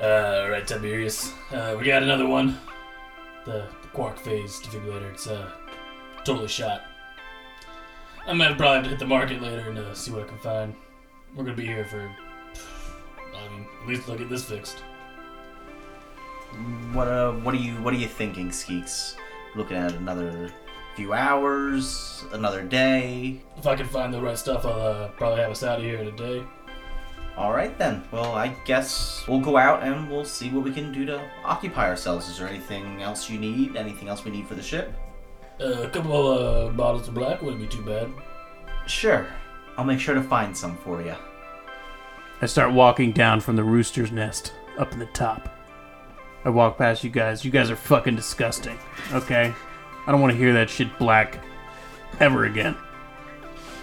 Alright, Tiberius. We got another one. The quark phase defibrillator. It's totally shot. I'm gonna probably have to hit the market later and see what I can find. We're gonna be here for... I mean, at least I'll get this fixed. What are you thinking, Skeeks? Looking at another few hours, another day. If I can find the right stuff, I'll probably have us out of here in a day. All right then. Well, I guess we'll go out and we'll see what we can do to occupy ourselves. Is there anything else you need? Anything else we need for the ship? A couple of bottles of black wouldn't be too bad. Sure. I'll make sure to find some for you. I start walking down from the rooster's nest up in the top. I walk past you guys. You guys are fucking disgusting, okay? I don't want to hear that shit black ever again.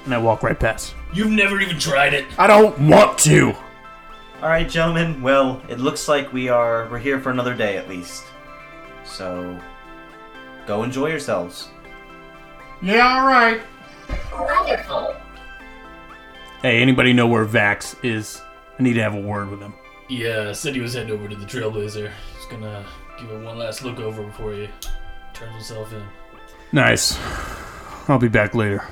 And I walk right past. You've never even tried it. I don't want to. All right, gentlemen. Well, it looks like we're here for another day at least. So, go enjoy yourselves. Yeah, all right. Wonderful. Hey, anybody know where Vax is? I need to have a word with him. Yeah, I said he was heading over to the Trailblazer. He's gonna give it one last look over before he turns himself in. Nice. I'll be back later.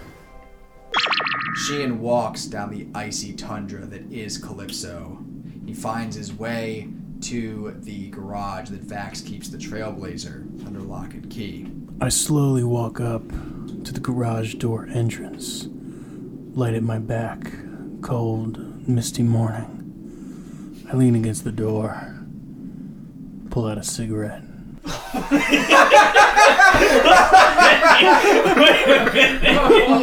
Sheehan walks down the icy tundra that is Calypso. He finds his way to the garage that Vax keeps the Trailblazer under lock and key. I slowly walk up to the garage door entrance. Light at my back. Cold, misty morning. I lean against the door, pull out a cigarette. Wait a minute.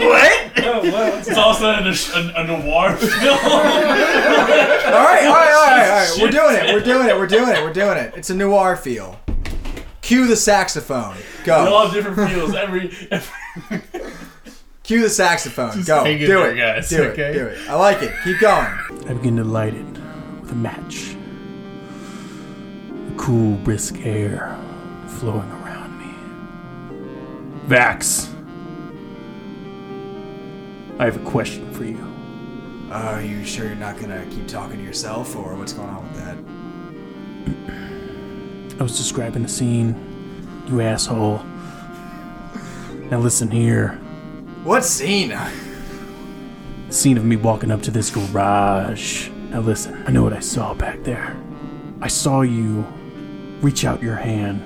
What? Oh, wow. It's all of a sudden a noir film. All right. We're doing it. It's a noir feel. Cue the saxophone. Go. We all have different feels. Every... Cue the saxophone. Just go. Do it, guys. I like it. Keep going. I begin to light it. The match. The cool, brisk air flowing around me. Vax, I have a question for you. Are you sure you're not gonna keep talking to yourself, or what's going on with that? I was describing the scene, you asshole. Now listen here. What scene? The scene of me walking up to this garage. Now listen, I know what I saw back there. I saw you reach out your hand,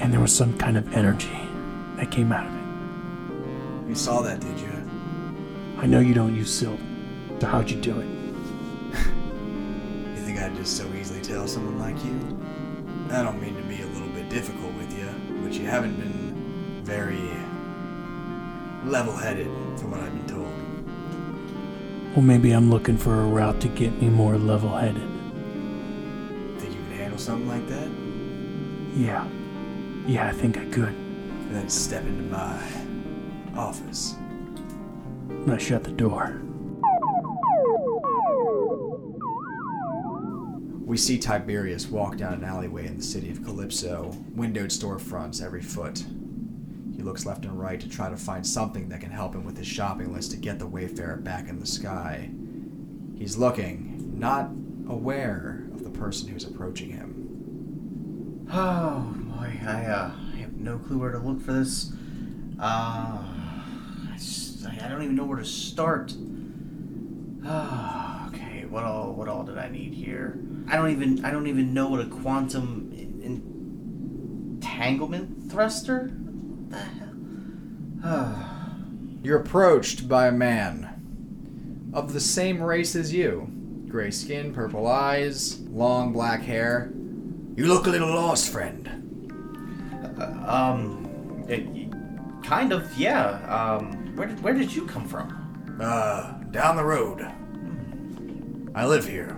and there was some kind of energy that came out of it. You saw that, did you? I know you don't use SILP, so how'd you do it? You think I'd just so easily tell someone like you? I don't mean to be a little bit difficult with you, but you haven't been very level-headed from what I've been told. Well, maybe I'm looking for a route to get me more level-headed. Think you could handle something like that? Yeah, I think I could. And then step into my office. And I shut the door. We see Tiberius walk down an alleyway in the city of Calypso, windowed storefronts every foot. He looks left and right to try to find something that can help him with his shopping list to get the Wayfarer back in the sky. He's looking, not aware of the person who's approaching him. Oh boy, I have no clue where to look for this. I don't even know where to start. Okay, what all did I need here? I don't even know what a quantum entanglement thruster? The hell? You're approached by a man of the same race as you. Gray skin, purple eyes, long black hair. You look a little lost, friend. Kind of, yeah. Where did you come from? Down the road. I live here.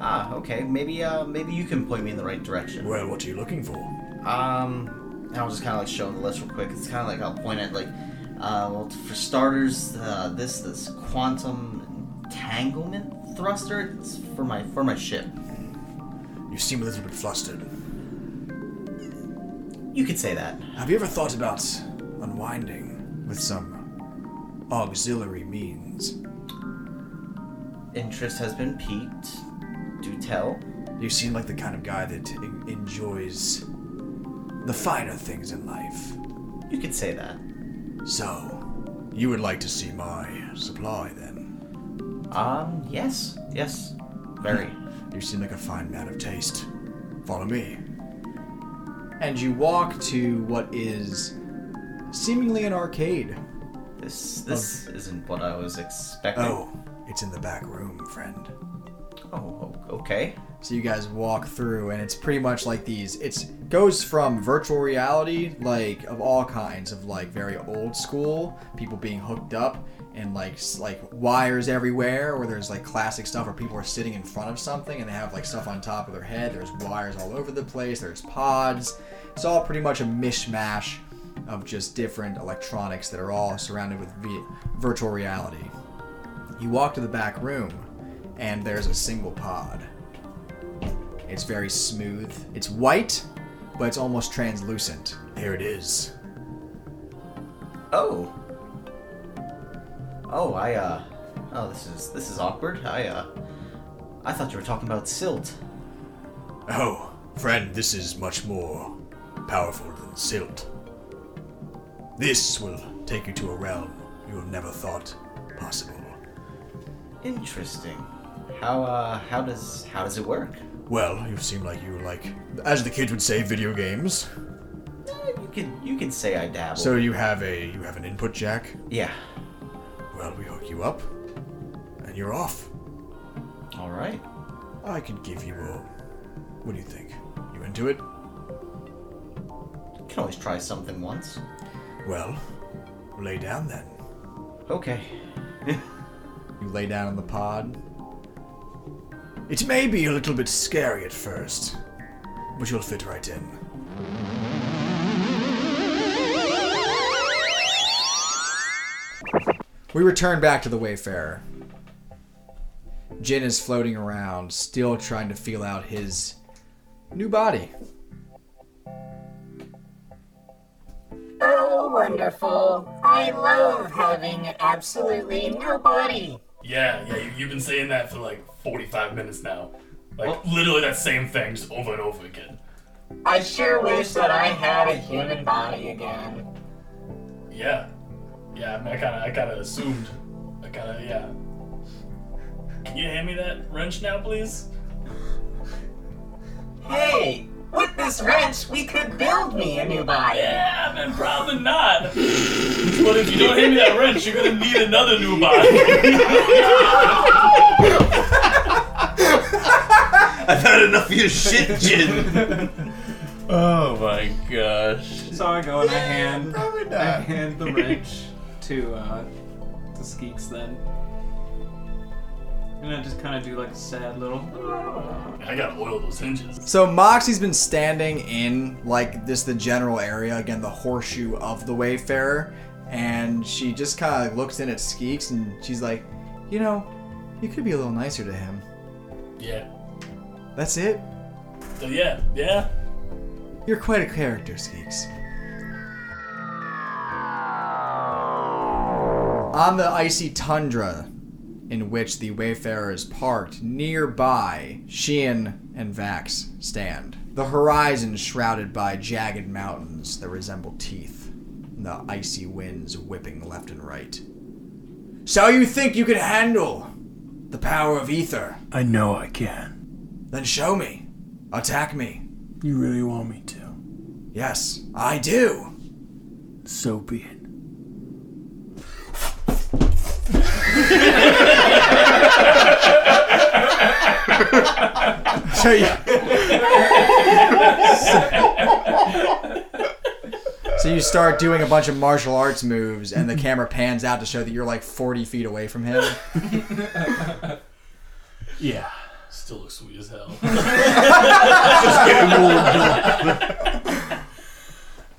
Ah, okay. Maybe you can point me in the right direction. Well, what are you looking for? I'll just kind of like show the list real quick. It's kind of like I'll point at like, for starters, this quantum entanglement thruster. It's for my ship. You seem a little bit flustered. You could say that. Have you ever thought about unwinding with some auxiliary means? Interest has been piqued. Do tell. You seem like the kind of guy that enjoys the finer things in life. You could say that. So, you would like to see my supply, then? Yes. Yes. Very. You seem like a fine man of taste. Follow me. And you walk to what is seemingly an arcade. This isn't what I was expecting. Oh, it's in the back room, friend. Oh, okay. So you guys walk through, and it's pretty much like these. It goes from virtual reality, like, of all kinds of, like, very old school, people being hooked up, and, like wires everywhere, where there's, like, classic stuff where people are sitting in front of something, and they have, like, stuff on top of their head. There's wires all over the place. There's pods. It's all pretty much a mishmash of just different electronics that are all surrounded with virtual reality. You walk to the back room, and there's a single pod. It's very smooth. It's white, but it's almost translucent. There it is. Oh. Oh, this is awkward. I thought you were talking about silt. Oh, friend, this is much more powerful than silt. This will take you to a realm you have never thought possible. Interesting. How does it work? Well, you seem like you like, as the kids would say, video games. You can say I dabble. So you have an input jack? Yeah. Well, we hook you up, and you're off. All right. I could give you a. What do you think? You into it? You can always try something once. Well, lay down then. Okay. You lay down on the pod. It may be a little bit scary at first, but you'll fit right in. We return back to the Wayfarer. Jin is floating around, still trying to feel out his new body. Oh, wonderful. I love having absolutely no body. Yeah, you've been saying that for like 45 minutes now. Like, literally that same thing, just over and over again. I sure wish that I had a human body again. Yeah, I kinda assumed. Yeah. Can you hand me that wrench now, please? Hey! With this wrench, we could build me a new body. Yeah, man, probably not. But if you don't hand me that wrench, you're going to need another new body. I've had enough of your shit, Jin. Oh, my gosh. So I go and I hand the wrench to Skeeks then. And I just kind of do like a sad little... I gotta oil those hinges. So Moxie's been standing in like this, the general area, again, the horseshoe of the Wayfarer. And she just kind of looks in at Skeeks and she's like, you know, you could be a little nicer to him. Yeah. That's it? Yeah. You're quite a character, Skeeks. On the icy tundra in which the Wayfarer is parked, nearby, Sheehan and Vax stand. The horizon shrouded by jagged mountains that resemble teeth, and the icy winds whipping left and right. So you think you can handle the power of ether? I know I can. Then show me. Attack me. You really want me to? Yes, I do. So be it. So you start doing a bunch of martial arts moves, and the camera pans out to show that you're like 40 feet away from him. Yeah. Still looks sweet as hell. Just getting rolled up.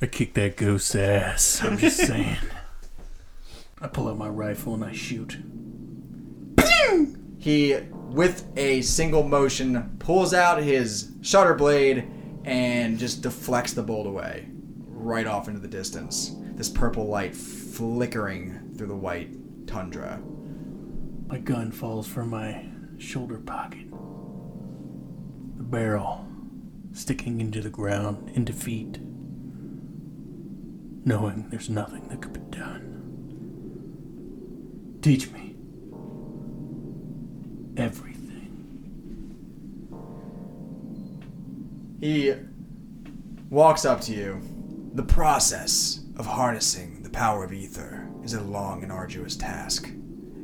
I kicked that ghost's ass, I'm just saying. I pull out my rifle and I shoot. He, with a single motion, pulls out his shutter blade and just deflects the bolt away, right off into the distance. This purple light flickering through the white tundra. My gun falls from my shoulder pocket. The barrel, sticking into the ground, into feet, knowing there's nothing that could be done. Teach me everything. He walks up to you. The process of harnessing the power of ether is a long and arduous task.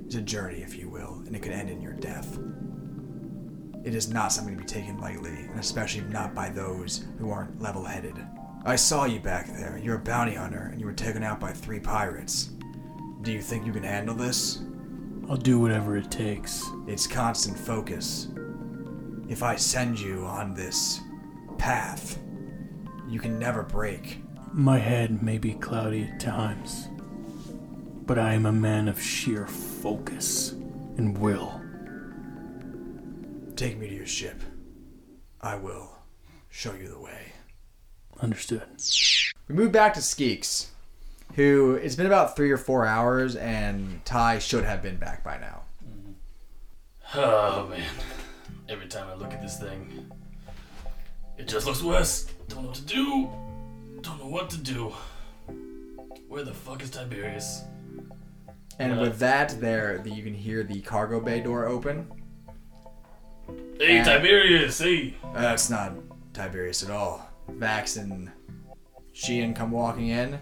It's a journey, if you will, and it could end in your death. It is not something to be taken lightly, and especially not by those who aren't level-headed. I saw you back there. You're a bounty hunter, and you were taken out by 3 pirates. Do you think you can handle this? I'll do whatever it takes. It's constant focus. If I send you on this path, you can never break. My head may be cloudy at times, but I am a man of sheer focus and will. Take me to your ship. I will show you the way. Understood. We move back to Skeeks, who, it's been about 3 or 4 hours, and Ty should have been back by now. Oh, man. Every time I look at this thing, it just looks worse. Don't know what to do. Don't know what to do. Where the fuck is Tiberius? And with that there, you can hear the cargo bay door open. Hey, Tiberius, hey! That's not Tiberius at all. Vax and Sheehan come walking in.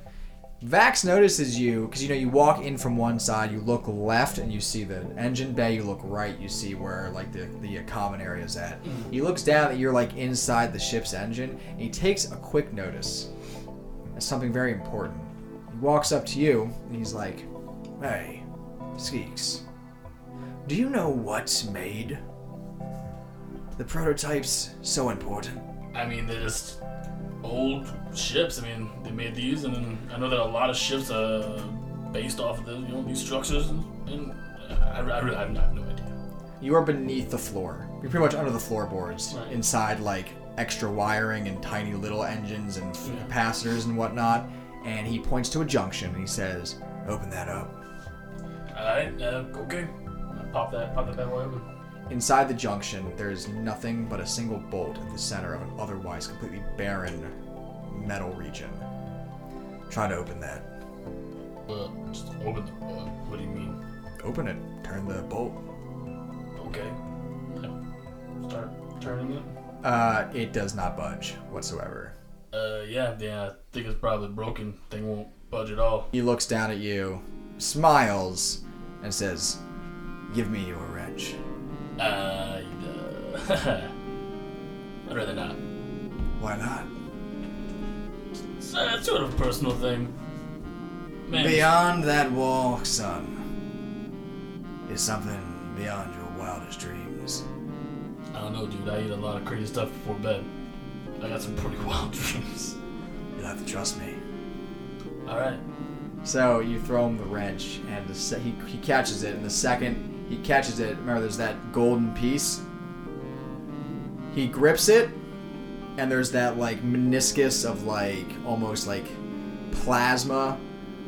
Vax notices you, because you walk in from one side, you look left, and you see the engine bay, you look right, you see where the common area is at. He looks down that you're inside the ship's engine, and he takes a quick notice. That's something very important. He walks up to you, and he's like, "Hey, Skeeks, do you know what's made the prototypes so important?" I mean, they're just old ships. I mean, they made these, and then I know that a lot of ships are based off of these structures, and I have no idea. You are beneath the floor. You're pretty much under the floorboards, right, inside extra wiring and tiny little engines and capacitors and whatnot. And he points to a junction and he says, "Open that up." Alright, okay. I'll pop that bad boy open. Inside the junction, there is nothing but a single bolt at the center of an otherwise completely barren metal region. Try to open that. Just open the... what do you mean? Open it. Turn the bolt. Okay. Start turning it? It does not budge whatsoever. I think it's probably broken. Thing won't budge at all. He looks down at you, smiles, and says, "Give me your wrench." I'd rather not. Why not? It's a sort of personal thing. Maybe. Beyond that wall, son, is something beyond your wildest dreams. I don't know, dude. I eat a lot of crazy stuff before bed. I got some pretty wild dreams. You'll have to trust me. Alright. So you throw him the wrench, and he catches it, and the second he catches it, remember there's that golden piece? He grips it, and there's that meniscus of almost plasma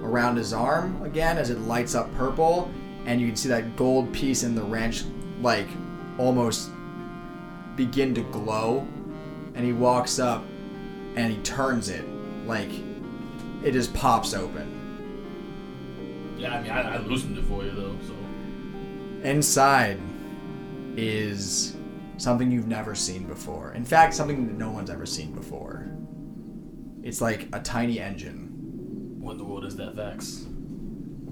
around his arm again as it lights up purple, and you can see that gold piece in the wrench almost begin to glow. And he walks up and he turns it. It just pops open. Yeah, I mean, I loosened it for you, though, so... Inside is something you've never seen before. In fact, something that no one's ever seen before. It's a tiny engine. What in the world is that, Vax?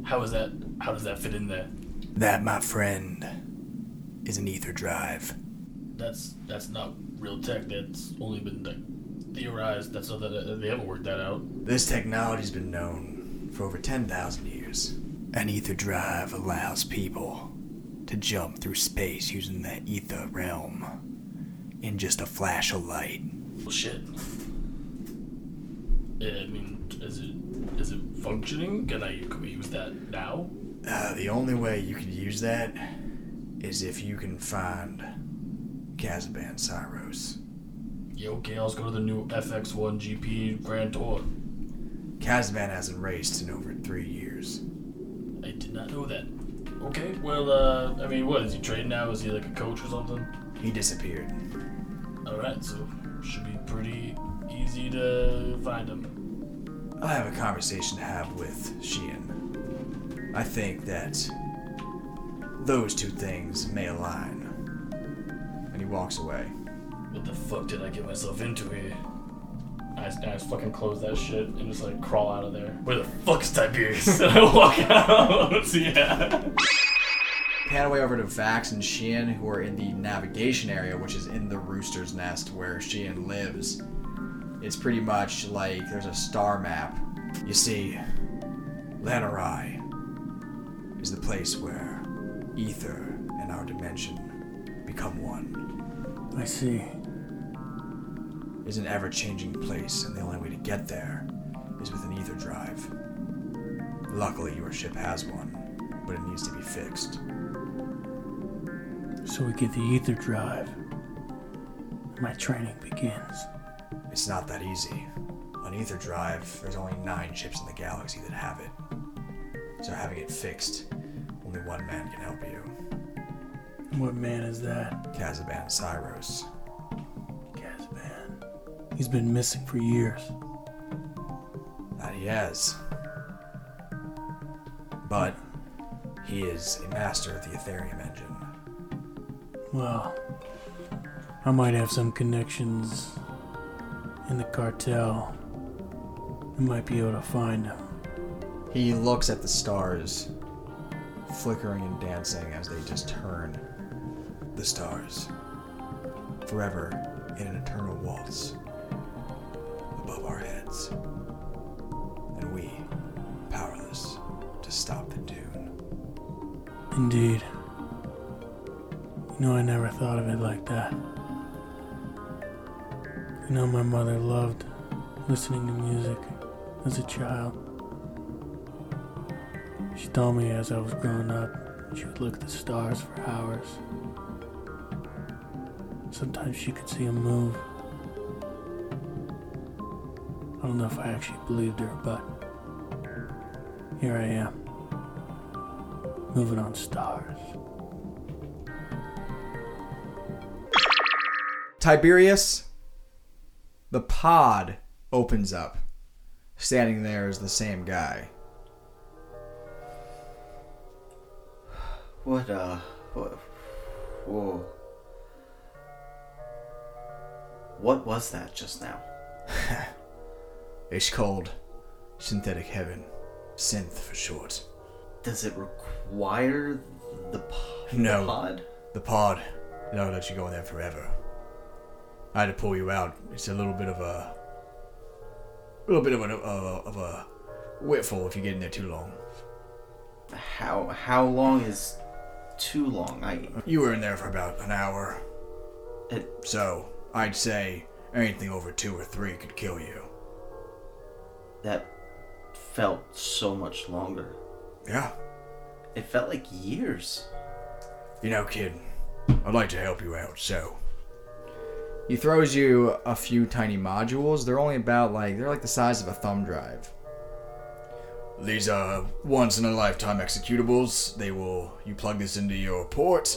How does that fit in there? That, my friend, is an Aether Drive. That's not real tech. That's only been theorized. That's not that they haven't worked that out. This technology's been known for over 10,000 years. An ether drive allows people to jump through space using the ether realm in just a flash of light. Well, shit. Yeah, I mean, is it functioning? Can we use that now? The only way you can use that is if you can find Kazaban Cyrus. Yeah, okay, let's go to the new FX1 GP Grand Tour. Kazaban hasn't raced in over 3 years. I did not know that. Okay, well, I mean, what, is he trading now? Is he a coach or something? He disappeared. Alright, so should be pretty easy to find him. I have a conversation to have with Sheehan. I think that those two things may align. And he walks away. What the fuck did I get myself into here? I just fucking close that shit and just like crawl out of there. Where the fuck's Tiberius? And I walk out. Yeah. Pan away over to Vax and Sheehan, who are in the navigation area, which is in the Rooster's Nest where Sheehan lives. It's pretty much like there's a star map. You see, Llanarai is the place where Aether and our dimension become one. I see. Is an ever-changing place, and the only way to get there is with an Aether Drive. Luckily, your ship has one, but it needs to be fixed. So we get the Aether Drive. My training begins. It's not that easy. On Aether Drive, there's only 9 ships in the galaxy that have it. So having it fixed, only one man can help you. What man is that? Kazaban Cyrus. He's been missing for years. That he has. But he is a master of the Ethereum engine. Well, I might have some connections in the cartel. I might be able to find him. He looks at the stars, flickering and dancing as they just turn. The stars, forever in an eternal waltz. Above our heads, and we, powerless to stop the tune. Indeed. You know, I never thought of it like that. You know, my mother loved listening to music as a child. She told me as I was growing up, she would look at the stars for hours. Sometimes she could see them move. I don't know if I actually believed her, but here I am, moving on stars. Tiberius, the pod opens up. Standing there is the same guy. Whoa. What was that just now? It's called Synthetic Heaven. Synth for short. Does it require the pod? No. The pod. They'll let you go in there forever. I had to pull you out. It's a little bit of a whiffle if you get in there too long. How long is too long? You were in there for about an hour. So I'd say anything over 2 or 3 could kill you. That felt so much longer. Yeah. It felt like years. You know, kid, I'd like to help you out, so. He throws you a few tiny modules. They're only about they're the size of a thumb drive. These are once-in-a-lifetime executables. You plug this into your port,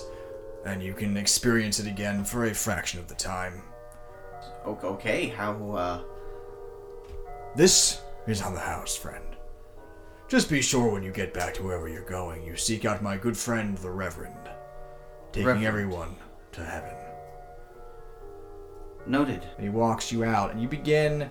and you can experience it again for a fraction of the time. Okay, how. This is on the house, friend. Just be sure when you get back to wherever you're going, you seek out my good friend, the Reverend, taking everyone to heaven. Noted. And he walks you out, and you begin,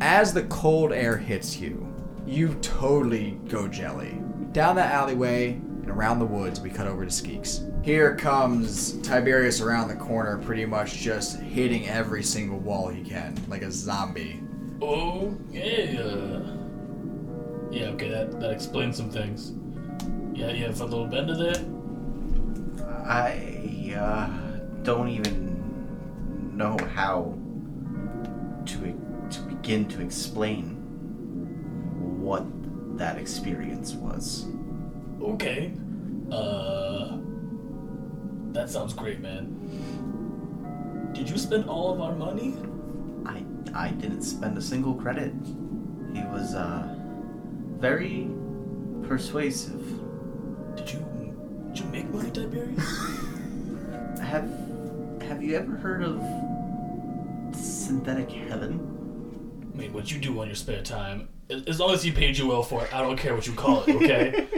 as the cold air hits you, you totally go jelly. Down that alleyway and around the woods, we cut over to Skeeks. Here comes Tiberius around the corner, pretty much just hitting every single wall he can, like a zombie. Oh, yeah. Yeah, okay, that explains some things. Yeah, you have a little bend of there? I don't even know how to begin to explain what that experience was. Okay. That sounds great, man. Did you spend all of our money? I didn't spend a single credit. He was, very persuasive. Did you make money, Tiberius? Have you ever heard of Synthetic Heaven. I mean, what you do on your spare time, as long as he paid you well for it, I don't care what you call it, okay?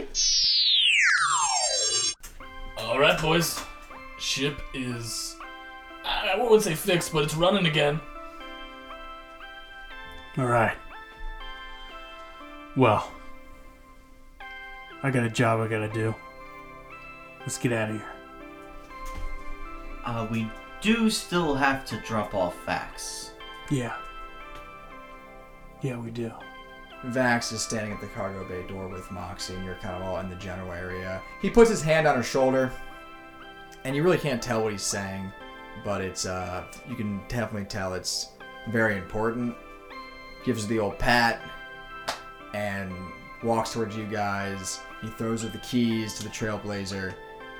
Alright, boys. Ship is... I wouldn't say fixed, but it's running again. Alright. Well. I got a job I gotta do. Let's get out of here. We do still have to drop off Vax. Yeah. Yeah, we do. Vax is standing at the cargo bay door with Moxie, and you're kind of all in the general area. He puts his hand on her shoulder, and you really can't tell what he's saying, but it's, you can definitely tell it's very important. Gives her the old pat, and walks towards you guys. He throws her the keys to the Trailblazer,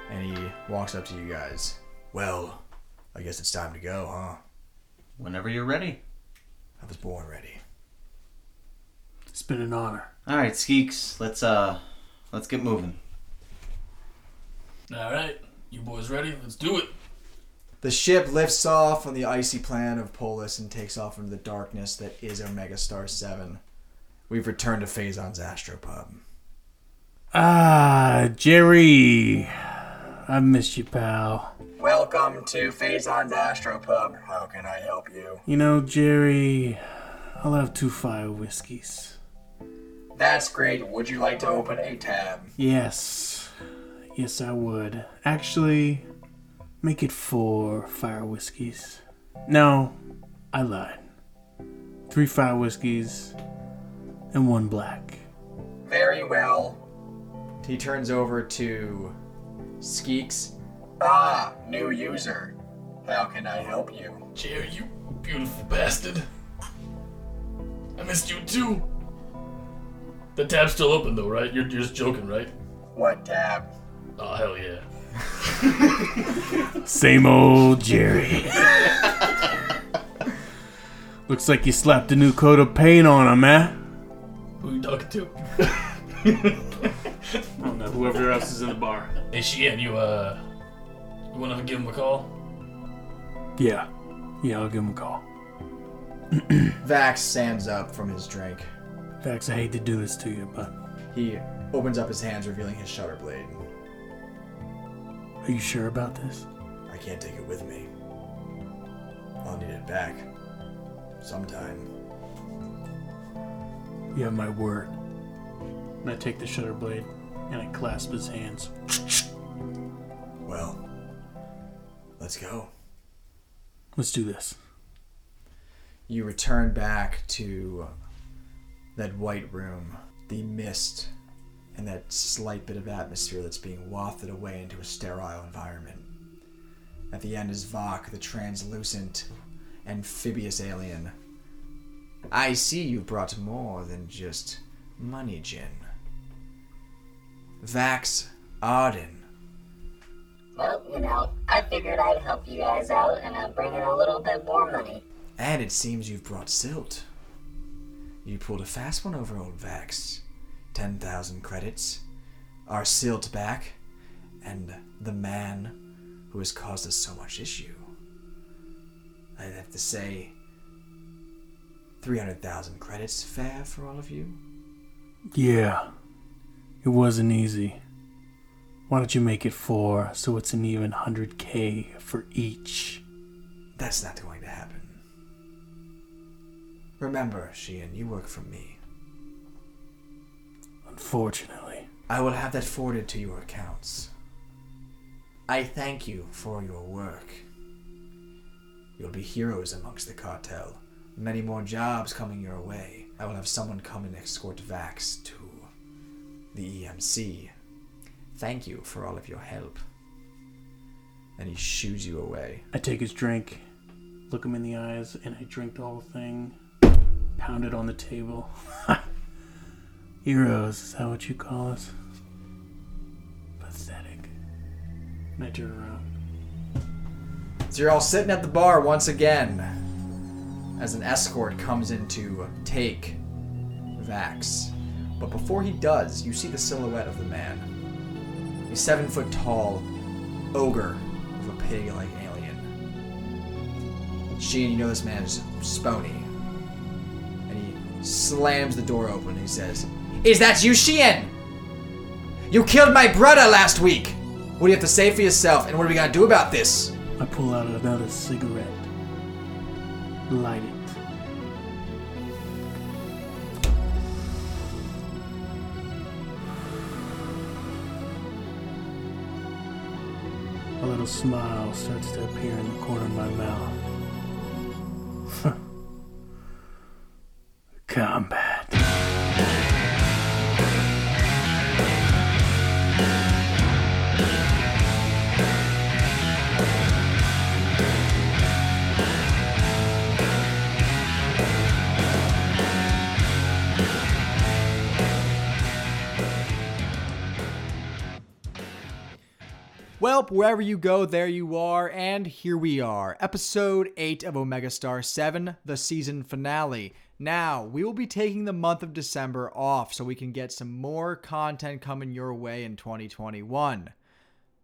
and he walks up to you guys. Well, I guess it's time to go, huh? Whenever you're ready. I was born ready. It's been an honor. All right, Skeeks, let's get moving. All right, you boys ready? Let's do it. The ship lifts off on the icy planet of Polis and takes off into the darkness that is Omega Star 7. We've returned to Phazon's Astro Pub. Ah, Jerry. I missed you, pal. Welcome to Phazon's Astro Pub. How can I help you? You know, Jerry, I'll have 2 fire whiskeys. That's great. Would you like to open a tab? Yes. Yes, I would. Actually, make it 4 fire whiskeys. No, I lied. 3 fire whiskeys and 1 black. Very well. He turns over to Skeeks. Ah, new user. How can I help you? Jerry, you beautiful bastard. I missed you too. The tab's still open though, right? You're just joking, right? What tab? Oh, hell yeah. Same old Jerry. Looks like you slapped a new coat of paint on him, eh? Who you talking to? I don't know, whoever else is in the bar. Hey, Sheehan, you want to give him a call? Yeah, I'll give him a call. Vax stands up from his drink. Vax, I hate to do this to you, but... He opens up his hands, revealing his shutter blade. Are you sure about this? I can't take it with me. I'll need it back. Sometime. You have my word. And I take the shutter blade, and I clasp his hands. Well... Let's go. Let's do this. You return back to that white room, the mist, and that slight bit of atmosphere that's being wafted away into a sterile environment. At the end is Vox, the translucent, amphibious alien. I see you brought more than just money, Jin. Vax Arden. Well, you know, I figured I'd help you guys out and I'd bring in a little bit more money. And it seems you've brought SILP. You pulled a fast one over old Vax. 10,000 credits, our SILP back, and the man who has caused us so much issue. I'd have to say 300,000 credits fair for all of you? Yeah, it wasn't easy. Why don't you make it 4, so it's an even 100K for each? That's not going to happen. Remember, Sheehan, you work for me. Unfortunately. I will have that forwarded to your accounts. I thank you for your work. You'll be heroes amongst the cartel. Many more jobs coming your way. I will have someone come and escort Vax to the EMC. Thank you for all of your help. And he shoos you away. I take his drink, look him in the eyes, and I drink the whole thing. Pound it on the table. Heroes, is that what you call us? Pathetic. And I turn around. So you're all sitting at the bar once again as an escort comes in to take Vax. But before he does, you see the silhouette of the man. A 7-foot-tall ogre of a pig-like alien. Sheehan, you know this man is spony. And he slams the door open and he says, "Is that you, Sheehan? You killed my brother last week. What do you have to say for yourself, and what are we gonna do about this?" I pull out another cigarette. Light it. A little smile starts to appear in the corner of my mouth. Combat. Well, wherever you go, there you are, and here we are. Episode 8 of Omega Star 7, the season finale. Now, we will be taking the month of December off so we can get some more content coming your way in 2021.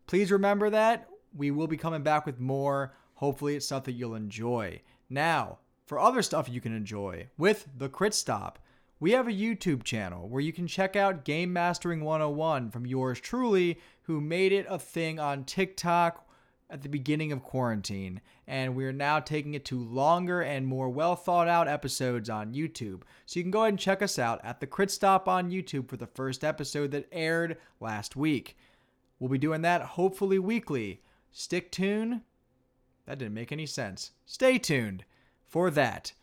Please remember that. We will be coming back with more. Hopefully, it's stuff that you'll enjoy. Now, for other stuff you can enjoy, with The Crit Stop, we have a YouTube channel where you can check out Game Mastering 101 from yours truly, who made it a thing on TikTok at the beginning of quarantine. And we are now taking it to longer and more well thought out episodes on YouTube. So you can go ahead and check us out at The Crit Stop on YouTube for the first episode that aired last week. We'll be doing that hopefully weekly. Stick tuned. That didn't make any sense. Stay tuned for that.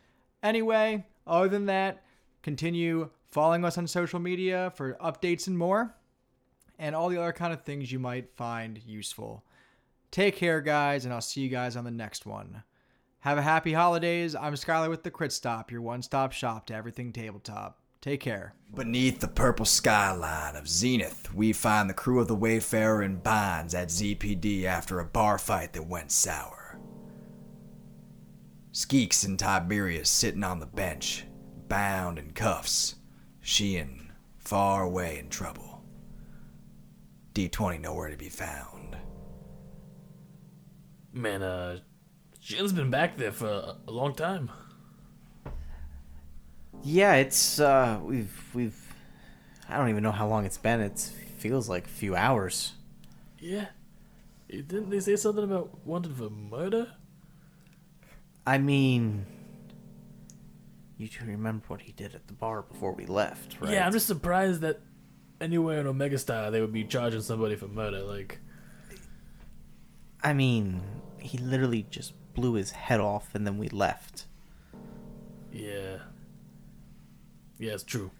Anyway, other than that, continue following us on social media for updates and more, and all the other kind of things you might find useful. Take care, guys, and I'll see you guys on the next one. Have a happy holidays. I'm Skylar with The Crit Stop, your one-stop shop to everything tabletop. Take care. Beneath the purple skyline of Zenith, we find the crew of the Wayfarer in bonds at ZPD after a bar fight that went sour. Skeeks and Tiberius sitting on the bench, bound in cuffs, Sheehan far away in trouble. D20 nowhere to be found. Man, Jin's been back there for a long time. Yeah, it's we've I don't even know how long it's been. It feels like a few hours. Yeah, didn't they say something about wanted for murder? I mean, you two remember what he did at the bar before we left, right? Yeah, I'm just surprised that anywhere in Omega Star they would be charging somebody for murder. Like, I mean, he literally just blew his head off and then we left. Yeah. Yeah, it's true.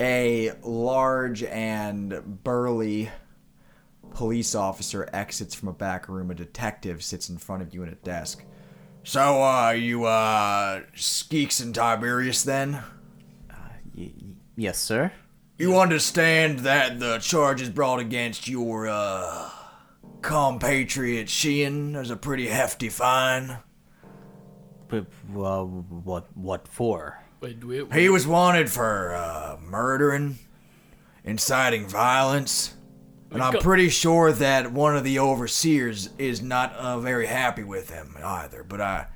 A large and burly police officer exits from a back room. A detective sits in front of you at a desk. So, you Skeeks and Tiberius, then? Yes, sir? You understand that the charges brought against your, compatriot Sheehan is a pretty hefty fine? But, what for? Wait. He was wanted for, murdering, inciting violence, and I'm pretty sure that one of the overseers is not very happy with him either, but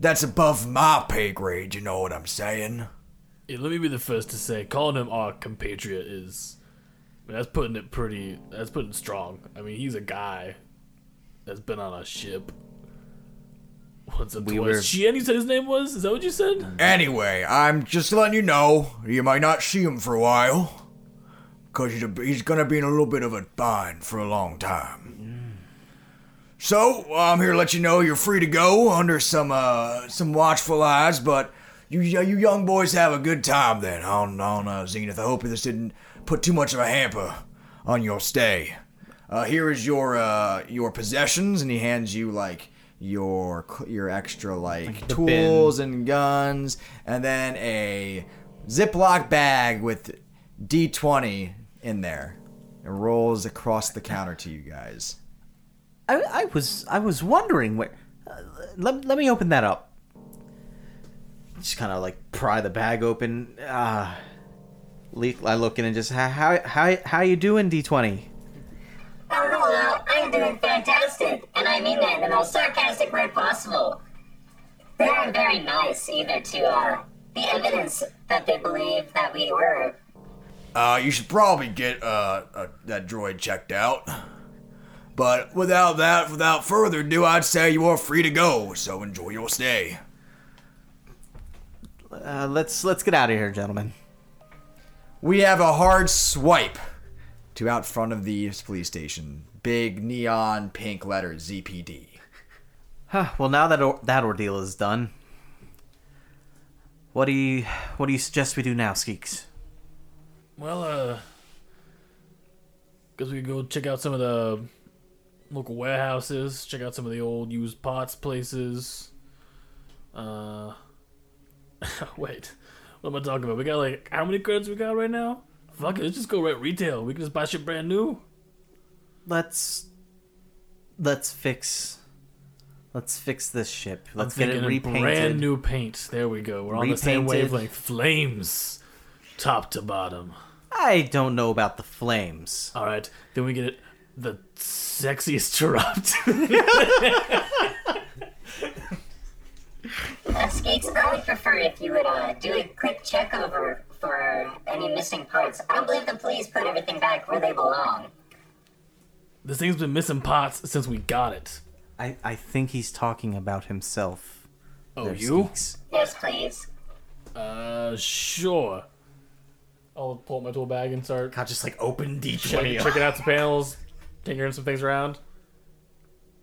that's above my pay grade, you know what I'm saying? Yeah, let me be the first to say, calling him our compatriot is, I mean, that's putting it strong. I mean, he's a guy that's been on a ship once or twice. Sheehan, you said his name was? Is that what you said? Anyway, I'm just letting you know, you might not see him for a while. Because he's going to be in a little bit of a bind for a long time. So, I'm here to let you know you're free to go under some watchful eyes, but you young boys have a good time then on Zenith. I hope this didn't put too much of a hamper on your stay. Here is your possessions, and he hands you, like, your extra, like tools and guns, and then a Ziploc bag with D20 in there. It rolls across the counter to you guys. I was wondering where. Let me open that up. Just kind of like pry the bag open. I look in and just how you doing, D20? Oh, hello, I'm doing fantastic, and I mean that in the most sarcastic way possible. They aren't very nice either to the evidence that they believe that we were. You should probably get that droid checked out. But without further ado, I'd say you are free to go, so enjoy your stay. Let's get out of here, gentlemen. We have a hard swipe to out front of the police station. Big neon pink letter, ZPD. Well, now that that ordeal is done, what do you suggest we do now, Skeeks? Well, guess we could go check out some of the local warehouses, check out some of the old used parts places. Wait, what am I talking about? We got like, how many credits we got right now? Fuck it, let's just go right retail. We can just buy shit brand new. Let's fix this ship. Let's get it repainted. Brand new paint. There we go. We're on the same wavelength. Flames, top to bottom. I don't know about the flames. All right, then we get it. The sexiest corrupt. Skeeks, I would prefer if you would do a quick check over for any missing parts. I believe the police put everything back where they belong. This thing's been missing parts since we got it. I think he's talking about himself. Oh, there, you? Skeeks. Yes, please. Sure. I'll pull up my tool bag and start... God, just like open D20. Checking out some panels, tinkering some things around.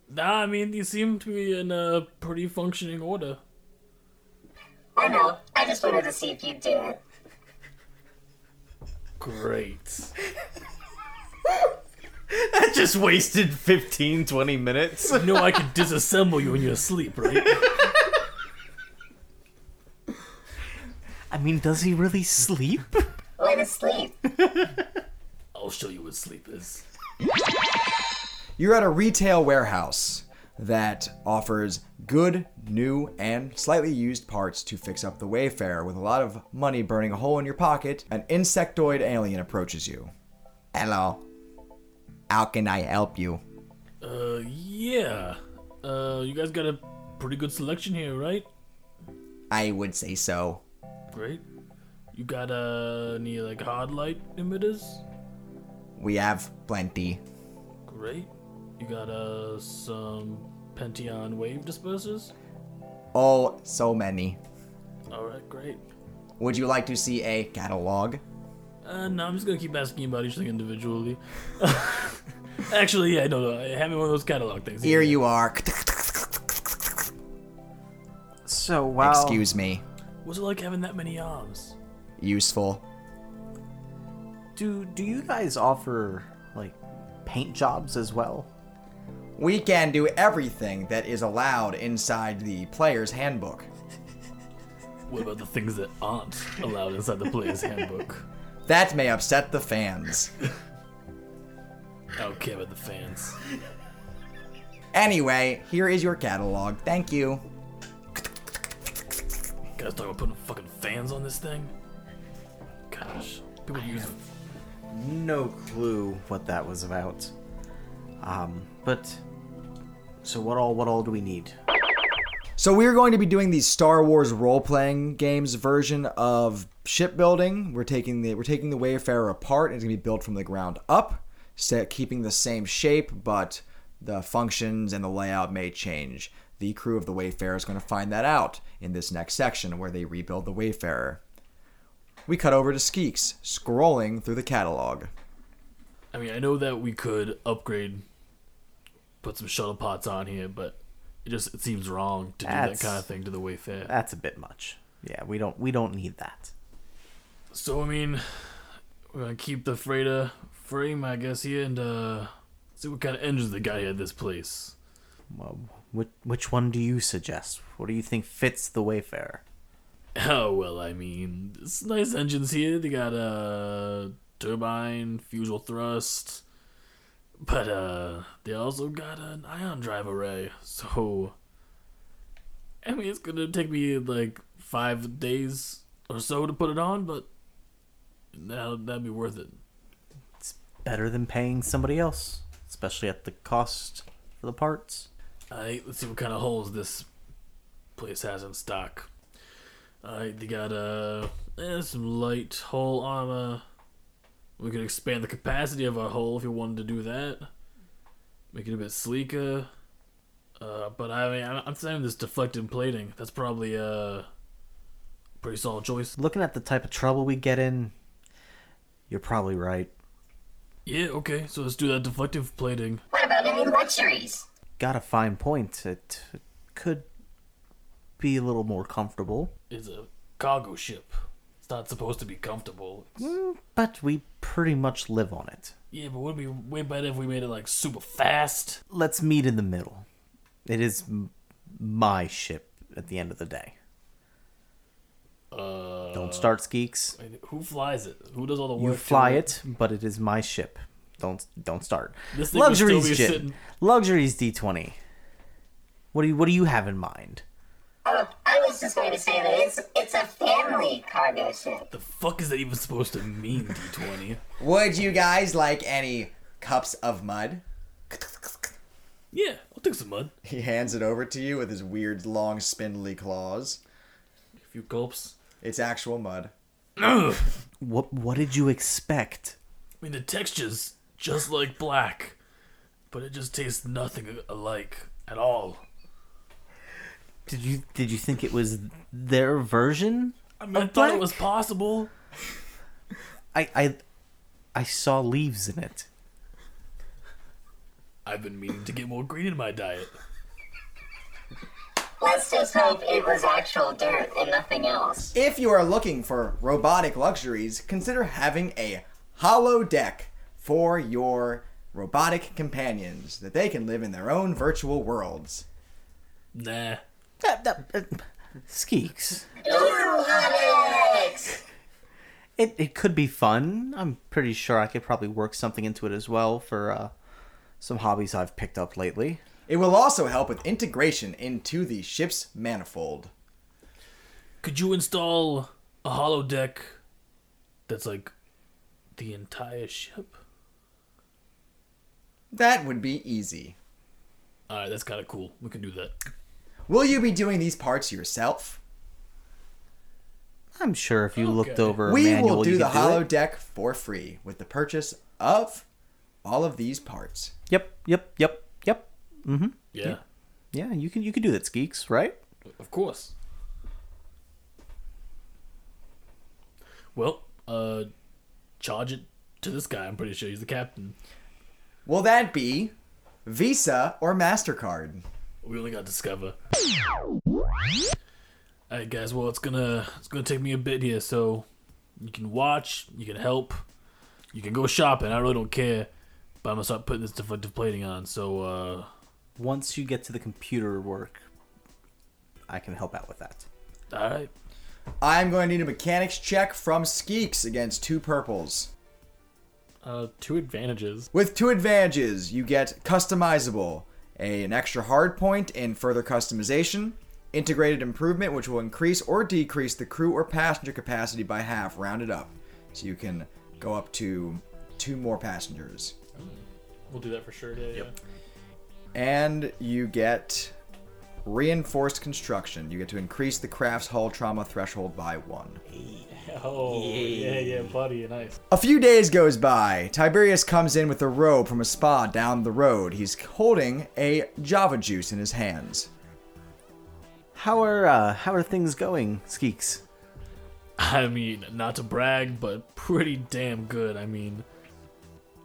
Nah, I mean, these seem to be in a pretty functioning order. I know. I just wanted to see if you'd do it. Great. That just wasted 15, 20 minutes. You know I can disassemble you when you're asleep, right? I mean, does he really sleep? Let us sleep. I'll show you what sleep is. You're at a retail warehouse that offers good, new, and slightly used parts to fix up the Wayfarer with a lot of money burning a hole in your pocket. An insectoid alien approaches you. Hello. How can I help you? Yeah. You guys got a pretty good selection here, right? I would say so. Great. You got, any, like, hard light emitters? We have plenty. Great. You got, some Pention wave dispersers? Oh, so many. Alright, great. Would you like to see a catalog? No, I'm just gonna keep asking about each thing individually. Actually, yeah, no, hand me one of those catalog things. Here you are. So, wow. Excuse me. What's it like having that many arms? Useful. Do you guys offer, like, paint jobs as well? We can do everything that is allowed inside the player's handbook. What about the things that aren't allowed inside the player's handbook? That may upset the fans. I don't care about the fans. Anyway, here is your catalog. Thank you. You guys talking about putting fucking fans on this thing? Gosh. People use them. No clue what that was about. But... So what all do we need? So we're going to be doing the Star Wars role-playing games version of shipbuilding. We're taking the Wayfarer apart, and it's going to be built from the ground up, keeping the same shape, but the functions and the layout may change. The crew of the Wayfarer is going to find that out in this next section where they rebuild the Wayfarer. We cut over to Skeeks, scrolling through the catalog. I mean, I know that we could upgrade, put some shuttle pods on here, but it seems wrong to do that kind of thing to the Wayfarer. That's a bit much. Yeah, we don't need that. So, I mean, we're going to keep the freighter frame, I guess, here, and see what kind of engines they got here at this place. Well, which one do you suggest? What do you think fits the Wayfarer? Oh, well, I mean, it's nice engines here. They got a turbine, fuel thrust, but they also got an ion drive array. So, I mean, it's going to take me like 5 days or so to put it on, but that'd be worth it. It's better than paying somebody else, especially at the cost for the parts. Let's see what kind of holes this place has in stock. They got some light hull armor. We could expand the capacity of our hull if you wanted to do that. Make it a bit sleeker. But I mean, I'm saying this deflective plating. That's probably a pretty solid choice. Looking at the type of trouble we get in, you're probably right. Yeah, okay. So let's do that deflective plating. What about any luxuries? Got a fine point. It could be a little more comfortable. It's a cargo ship. It's not supposed to be comfortable. But we pretty much live on it. Yeah, but wouldn't it be way better if we made it, like, super fast? Let's meet in the middle. It is my ship at the end of the day. Don't start, Skeeks. Who flies it? Who does all the work? You fly it, but it is my ship. Don't start. This thing Luxury's still be sitting... Luxury's D20. What do you have in mind? I was just going to say that it's a family cargo ship. What the fuck is that even supposed to mean, D20? Would you guys like any cups of mud? Yeah, I'll take some mud. He hands it over to you with his weird, long, spindly claws. A few gulps. It's actual mud. Ugh. What did you expect? I mean, the texture's just like black, but it just tastes nothing alike at all. Did you think it was their version? I mean, I thought it was possible. I saw leaves in it. I've been meaning to get more green in my diet. Let's just hope it was actual dirt and nothing else. If you are looking for robotic luxuries, consider having a holodeck for your robotic companions, that they can live in their own virtual worlds. Nah. Skeeks. It could be fun. I'm pretty sure I could probably work something into it as well for some hobbies I've picked up lately. It will also help with integration into the ship's manifold. Could you install a holodeck that's like the entire ship? That would be easy. Alright, that's kind of cool. We can do that. Will you be doing these parts yourself? I'm sure if you looked over a manual, we will do the holodeck for free with the purchase of all of these parts. Yep. Mm-hmm. Yeah. Yeah, you can do that, Skeeks, right? Of course. Well, charge it to this guy. I'm pretty sure he's the captain. Will that be Visa or MasterCard? We only got Discover. Alright, guys. Well, it's gonna take me a bit here, so you can watch, you can help, you can go shopping. I really don't care, but I'm gonna start putting this deflective plating on. So once you get to the computer work, I can help out with that. Alright. I'm going to need a mechanics check from Skeeks against 2 purples. 2 advantages. With 2 advantages, you get customizable. An extra hard point and further customization. Integrated improvement, which will increase or decrease the crew or passenger capacity by half, rounded up. So you can go up to 2 more passengers. We'll do that for sure. Yeah. Yep. And you get reinforced construction. You get to increase the craft's hull trauma threshold by 1. Oh, yeah, buddy, nice. A few days goes by. Tiberius comes in with a robe from a spa down the road. He's holding a Java juice in his hands. How are things going, Skeeks? I mean, not to brag, but pretty damn good. I mean,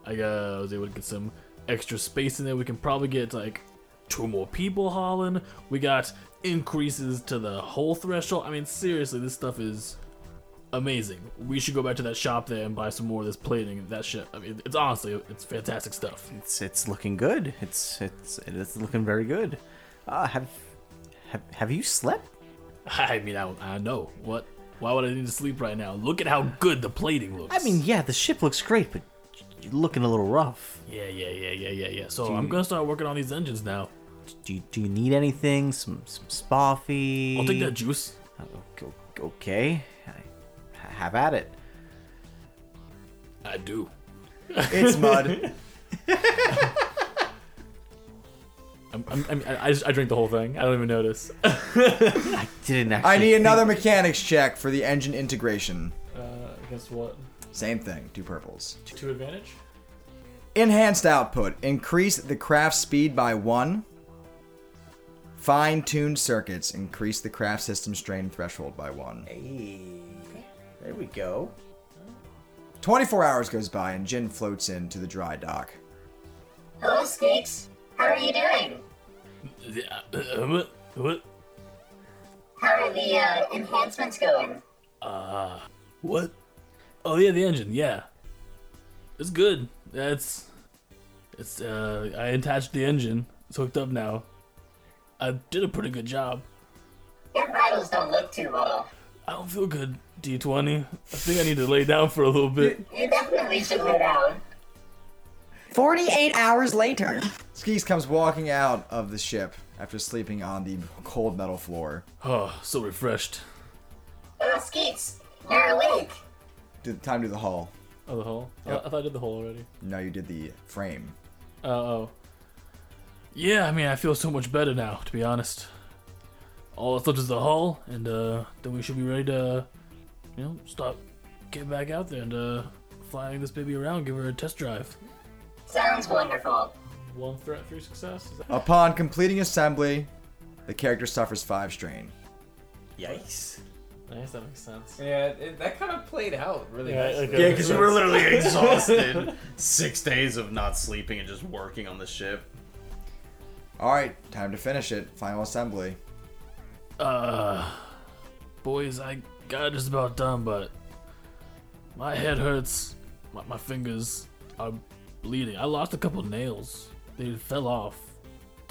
I was able to get some extra space in there. We can probably get, 2 more people hauling. We got increases to the whole threshold. I mean, seriously, this stuff is... amazing. We should go back to that shop there and buy some more of this plating. That shit. I mean, it's honestly fantastic stuff. It's looking good. It's looking very good. Have you slept? I mean, I know. What? Why would I need to sleep right now? Look at how good the plating looks. I mean, yeah, the ship looks great, but you're looking a little rough. Yeah. So I'm gonna start working on these engines now. Do you need anything? Some spa fee? I'll take that juice. Okay. Have at it. I do. It's mud. I drink the whole thing. I don't even notice. I didn't actually. I need another mechanics check for the engine integration. Guess what? Same thing. 2 purples. 2 advantage. Enhanced output. Increase the craft's speed by 1. Fine-tuned circuits. Increase the craft system strain threshold by 1. Hey, there we go. 24 hours goes by and Jin floats into the dry dock. Hello, Skeeks. How are you doing? What? How are the enhancements going? What? Oh yeah, the engine. Yeah, it's good. It's. I attached the engine. It's hooked up now. I did a pretty good job. Your vitals don't look too well. I don't feel good, D20. I think I need to lay down for a little bit. You definitely should lay down. 48 hours later. Skeeks comes walking out of the ship after sleeping on the cold metal floor. Oh, so refreshed. Oh, Skeeks, you're awake. Time to do the hull. Oh, the hull? Yep. I thought I did the hull already. No, you did the frame. Oh. Yeah, I mean, I feel so much better now, to be honest. All that's left is the hull, and then we should be ready to, stop getting back out there and flying this baby around, give her a test drive. Sounds wonderful. 1 threat, 3 success. Upon completing assembly, the character suffers 5 strain. Yikes. I guess that makes sense. Yeah, that kind of played out really nicely. Yeah, because we were literally exhausted. 6 days of not sleeping and just working on the ship. Alright, time to finish it. Final assembly. Boys, I got just about done, but my head hurts. My fingers are bleeding. I lost a couple nails. They fell off.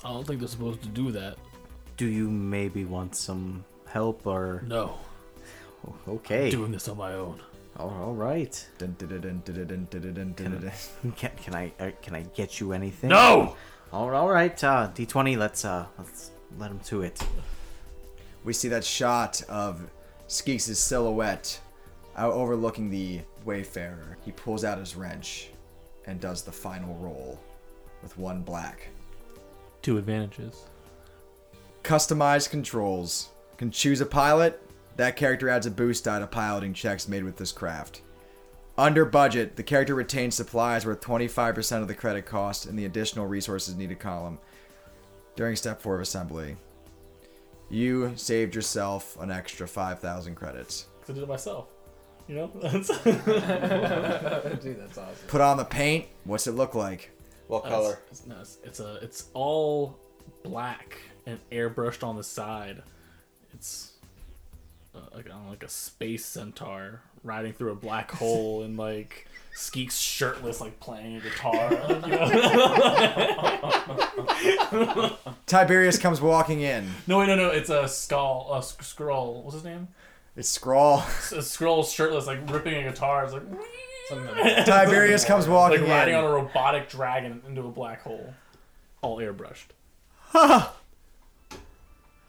I don't think they're supposed to do that. Do you maybe want some help or... No. Okay. I'm doing this on my own. All right. Can I get you anything? No. All right. D20. Let's let him to it. We see that shot of Skeeks' silhouette overlooking the Wayfarer. He pulls out his wrench and does the final roll with 1 black. 2 advantages. Customized controls. Can choose a pilot. That character adds a boost die to piloting checks made with this craft. Under budget, the character retains supplies worth 25% of the credit cost in the additional resources needed column during step 4 of assembly. You saved yourself an extra 5,000 credits. Because I did it myself. Dude, that's awesome. Put on the paint. What's it look like? What color? It's all black and airbrushed on the side. It's like a space centaur riding through a black hole and like Skeeks shirtless, like playing a guitar. Tiberius comes walking in. No. It's a Skull. Skrull. What's his name? It's Skrull. Skrull's shirtless, like ripping a guitar. It's like. Tiberius comes walking in. Like riding on a robotic dragon into a black hole. All airbrushed.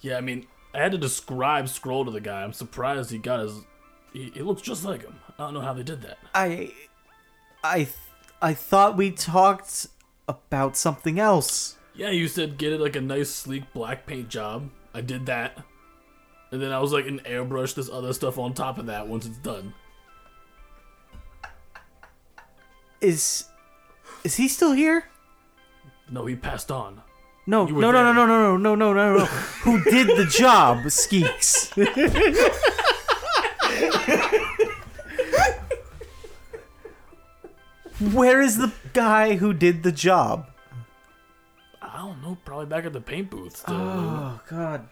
Yeah, I mean, I had to describe Skrull to the guy. I'm surprised he got his. He looks just like him. I don't know how they did that. I thought we talked about something else. Yeah, you said get it like a nice, sleek black paint job. I did that. And then I was like, and airbrush this other stuff on top of that once it's done. Is he still here? No, he passed on. No. Who did the job, Skeeks? Where is the guy who did the job? I don't know. Probably back at the paint booth. Still. Oh, God.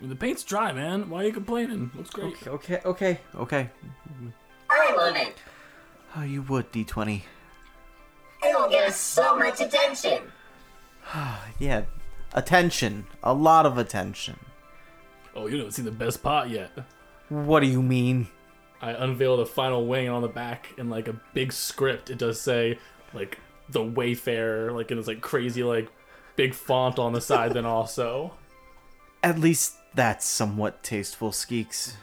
The paint's dry, man. Why are you complaining? Looks great. Okay. I love it. Oh, you would, D20. It'll get us so much attention. Yeah, attention. A lot of attention. Oh, you haven't seen the best part yet. What do you mean? I unveiled a final wing, and on the back, in like a big script, it does say, like, the Wayfarer, like, in this, like, crazy, like, big font on the side, then also. At least that's somewhat tasteful, Skeeks.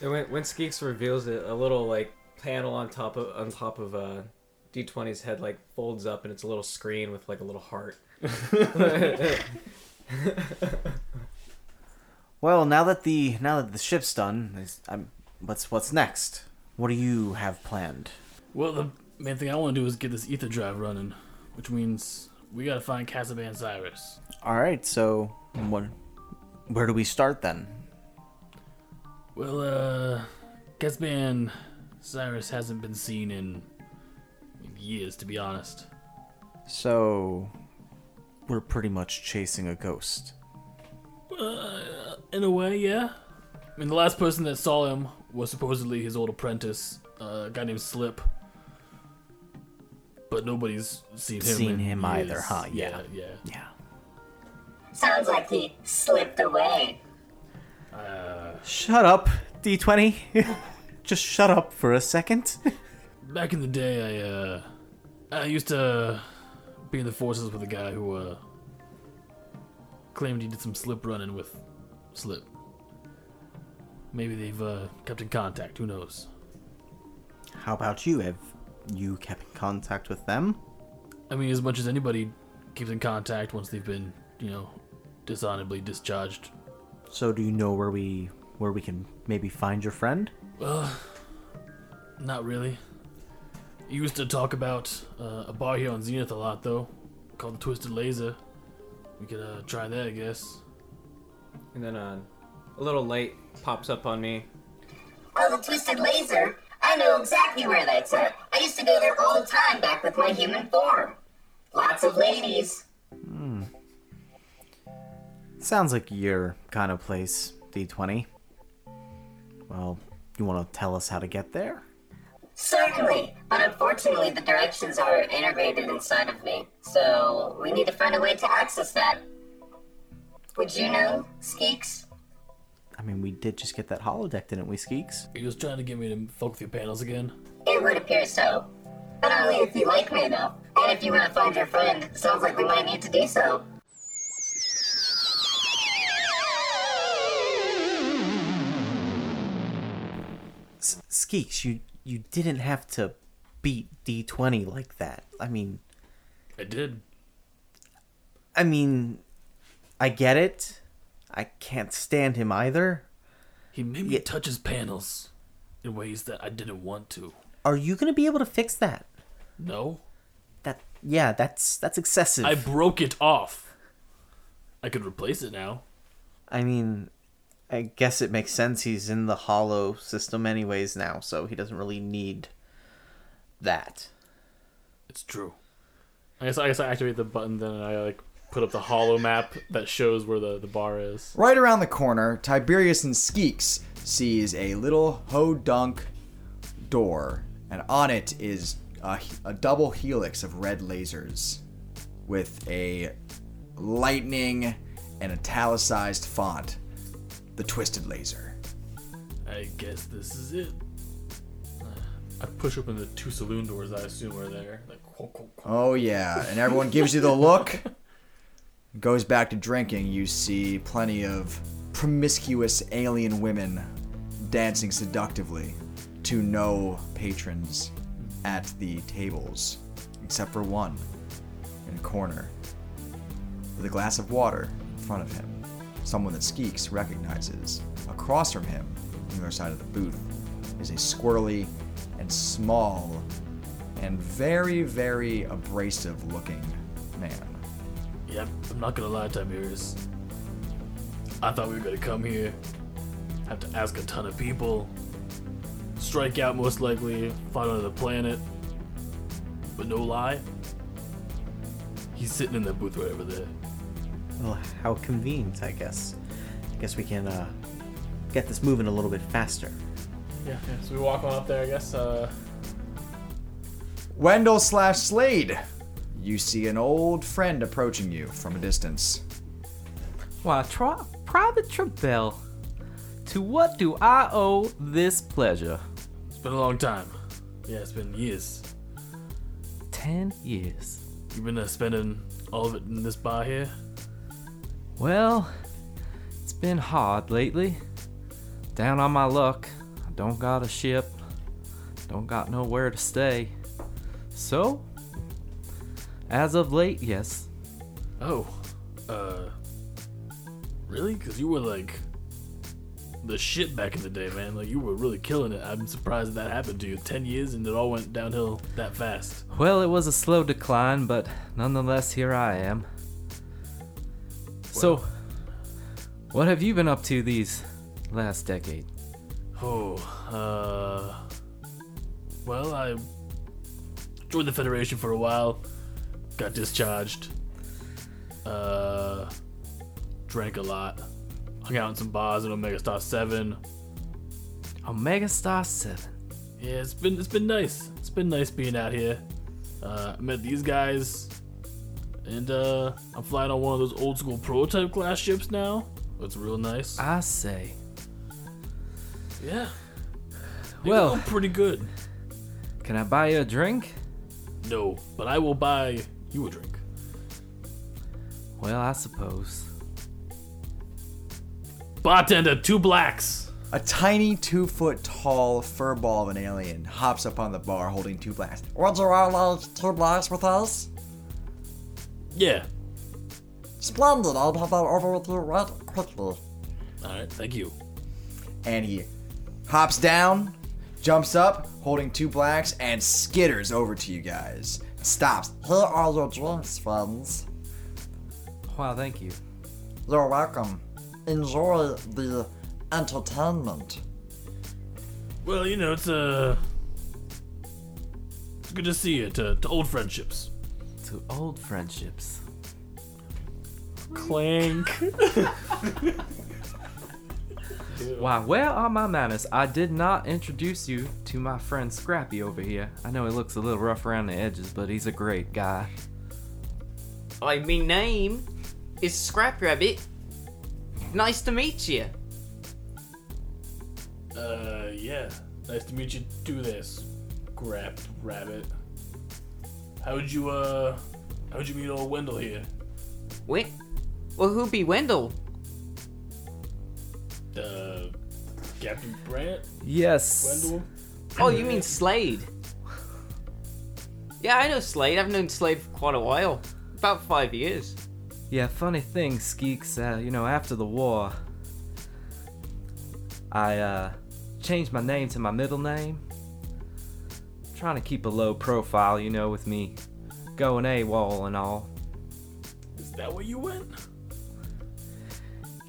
When Skeeks reveals it, a little like panel on top of D20's head like folds up and it's a little screen with like a little heart. Well, now that the ship's done, what's next? What do you have planned? Well, the main thing I want to do is get this Aether Drive running, which means we gotta find Kazaban Cyrus. All right, so where do we start then? Well, Kazaban Cyrus hasn't been seen in years, to be honest. So we're pretty much chasing a ghost. In a way, yeah. I mean, the last person that saw him was supposedly his old apprentice, a guy named Slip. But nobody's seen him either, huh? Yeah. Sounds like he slipped away. Shut up, D20. Just shut up for a second. Back in the day, I used to be in the forces with a guy who claimed he did some slip running with Slip. Maybe they've kept in contact. Who knows? How about you? Have you kept in contact with them? I mean, as much as anybody keeps in contact once they've been, dishonorably discharged. So, do you know where we can maybe find your friend? Well, not really. You used to talk about a bar here on Zenith a lot, though, called the Twisted Laser. We could try that, I guess. And then a little light pops up on me. Oh, the Twisted Laser? I know exactly where that's at. I used to go there all the time back with my human form. Lots of ladies. Sounds like your kind of place, D20. Well, you want to tell us how to get there? Certainly, but unfortunately the directions are integrated inside of me, so we need to find a way to access that. Would you know, Skeeks? I mean, we did just get that holodeck, didn't we, Skeeks? He was trying to get me to fuck through panels again. It would appear so. But only if you like me enough, and if you want to find your friend, sounds like we might need to do so. Skeeks, you didn't have to beat D20 like that. I mean... I did. I mean, I get it. I can't stand him either. He made me touch his panels in ways that I didn't want to. Are you going to be able to fix that? No. That's excessive. I broke it off. I could replace it now. I mean... I guess it makes sense. He's in the holo system anyways now, so he doesn't really need that. It's true. I guess I activate the button, then I put up the holo map that shows where the bar is. Right around the corner, Tiberius and Skeeks sees a little ho-dunk door, and on it is a double helix of red lasers with a lightning and italicized font. The Twisted Laser. I guess this is it. I push open the two saloon doors I assume are there. Like, quote, quote, quote. Oh yeah, and everyone gives you the look. Goes back to drinking. You see plenty of promiscuous alien women dancing seductively to no patrons at the tables, except for one in a corner with a glass of water in front of him. Someone that Skeeks recognizes. Across from him, on the other side of the booth, is a squirrely and small and very, very abrasive-looking man. Yeah, I'm not gonna lie, Tiberius. I thought we were gonna come here, have to ask a ton of people, strike out most likely, find another planet, but no lie, he's sitting in that booth right over there. Well, how convenient, I guess. I guess we can get this moving a little bit faster. Yeah, so we walk on up there, I guess. Wendell / Slade! You see an old friend approaching you from a distance. Why, Private Trebell, to what do I owe this pleasure? It's been a long time. Yeah, it's been years. 10 years. You've been spending all of it in this bar here? Well, it's been hard lately. Down on my luck. I don't got a ship. Don't got nowhere to stay. So, as of late, yes. Oh, really? Because you were like the shit back in the day, man. Like, you were really killing it. I'm surprised that happened to you. 10 years and it all went downhill that fast. Well, it was a slow decline, but nonetheless, here I am. So, what have you been up to these last decade? Oh, well, I joined the Federation for a while, got discharged, drank a lot, hung out in some bars in Omega Star 7. Omega Star 7? Yeah, it's been nice. It's been nice being out here. I met these guys, and I'm flying on one of those old school prototype class ships now. It's real nice. I say. Yeah. Well, pretty good. Can I buy you a drink? No, but I will buy you a drink. Well, I suppose. Bartender, 2 blacks. A tiny 2-foot-tall furball of an alien hops up on the bar holding 2 blacks. What's around 2 blacks with us? Yeah. Splendid, I'll have that over with you right quickly. Alright, thank you. And he hops down, jumps up, holding 2 blacks, and skitters over to you guys. Stops. Here are your drinks, friends. Wow, thank you. You're welcome. Enjoy the entertainment. Well, you know, it's good to see you, to old friendships. To old friendships. Clank. Why, where are my manners? I did not introduce you to my friend Scrappy over here. I know it looks a little rough around the edges, but he's a great guy. I mean, name is Scrap Rabbit. Nice to meet you. Yeah. Nice to meet you too there, Scrap Rabbit. How'd you meet old Wendell here? Wait, well, who be Wendell? Captain Brandt? Yes. Wendell? Oh, you mean Slade. Yeah, I know Slade. I've known Slade for quite a while. About 5 years. Yeah, funny thing, Skeeks, you know, after the war, I, changed my name to my middle name. I'm trying to keep a low profile, you know, with me going AWOL and all. Is that where you went?